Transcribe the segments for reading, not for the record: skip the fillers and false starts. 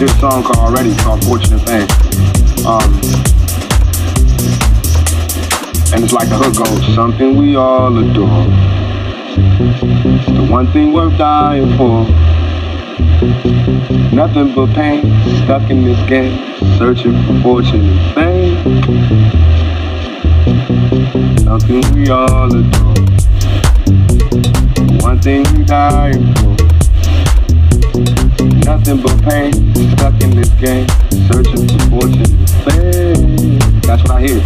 this song already called Fortunate Thing. And it's like the hook goes, something we all adore. The one thing worth dying for. Nothing but pain, stuck in this game, searching for fortunate things. Something we all adore. The one thing we die for. Nothing but pain, stuck in this game, searching for fortunate things. That's what I hear.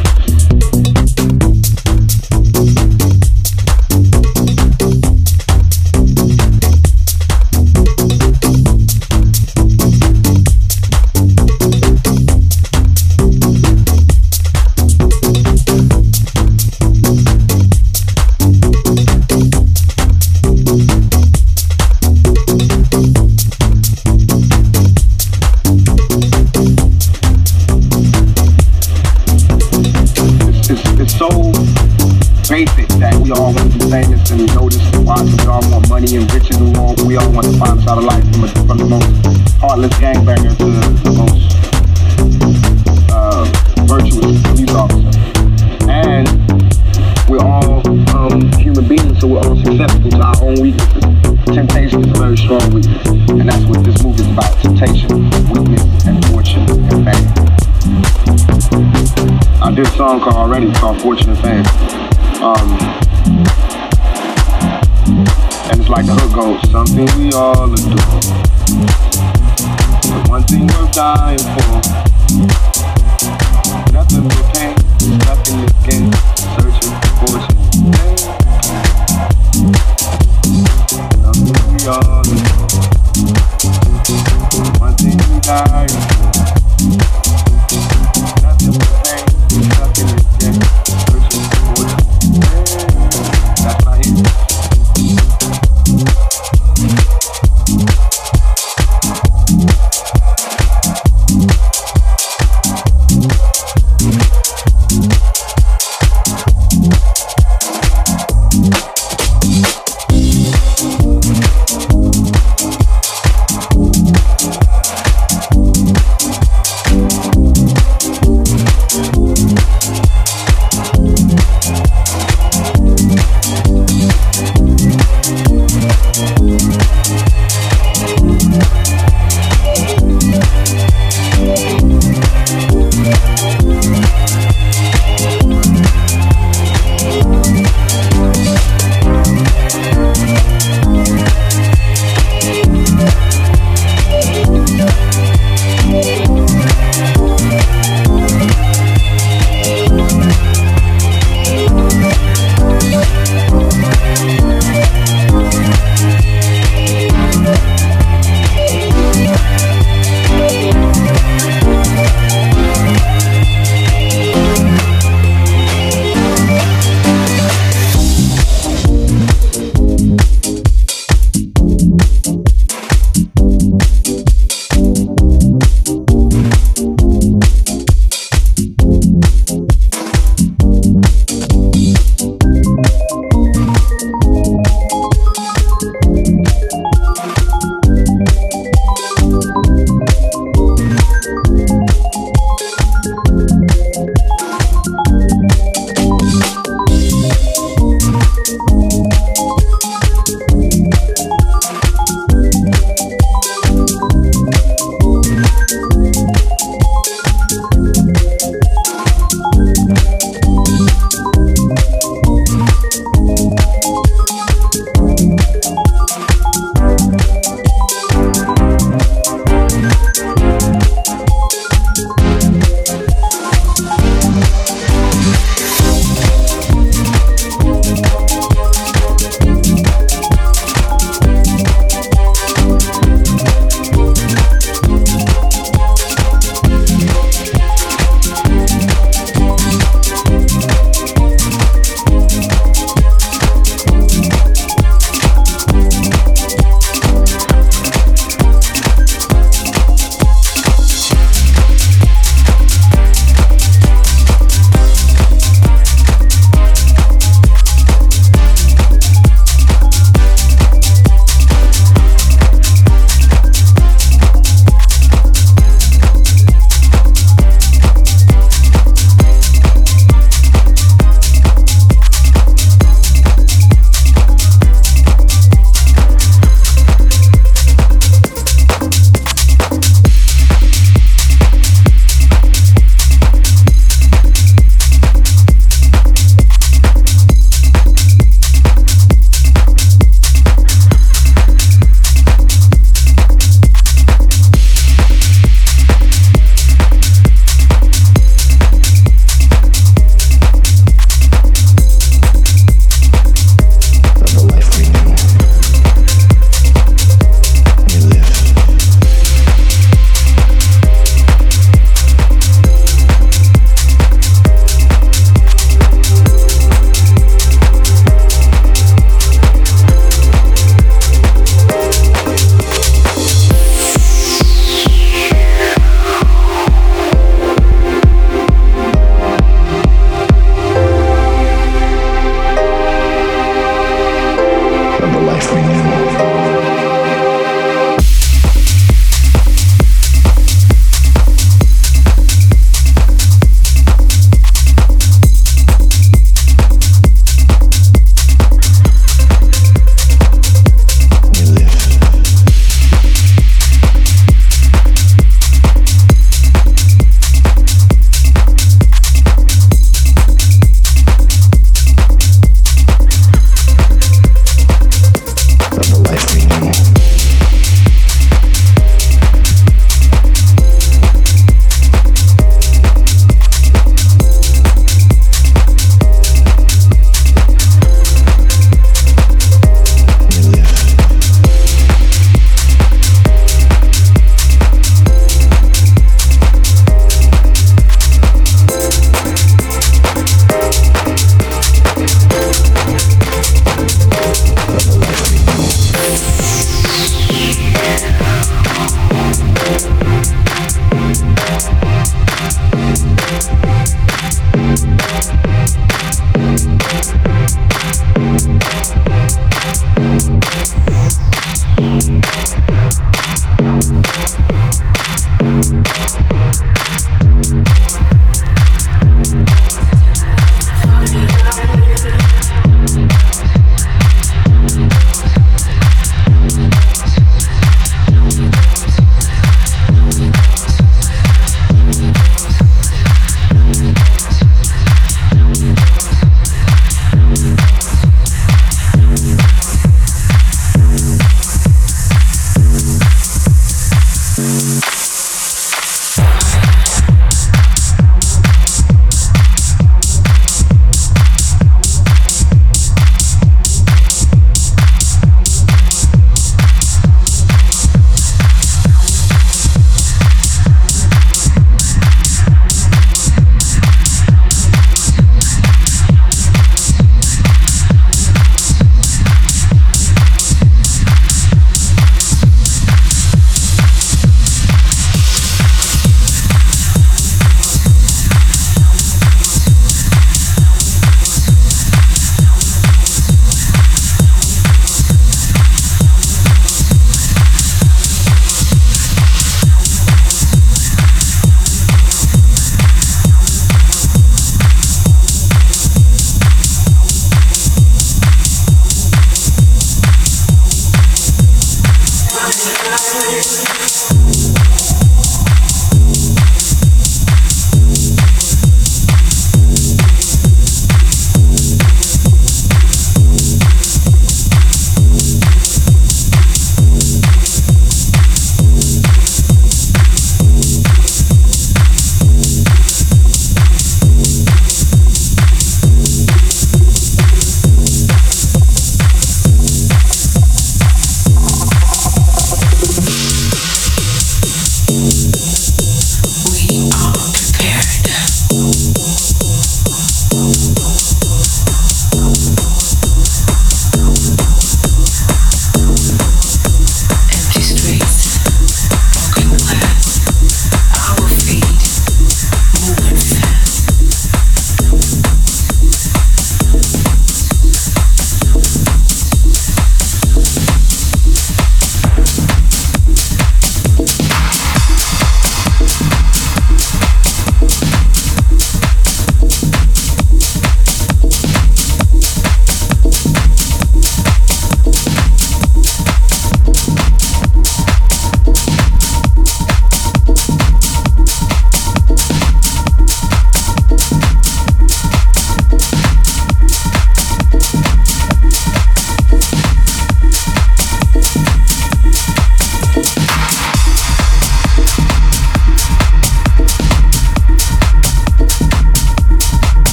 Already called Fortunate Thing. And it's like the hook goes, something we all adore. The one thing worth dying for. Nothing but pain, nothing but gain. Searching for fortune. Something we all adore. The one thing we die for.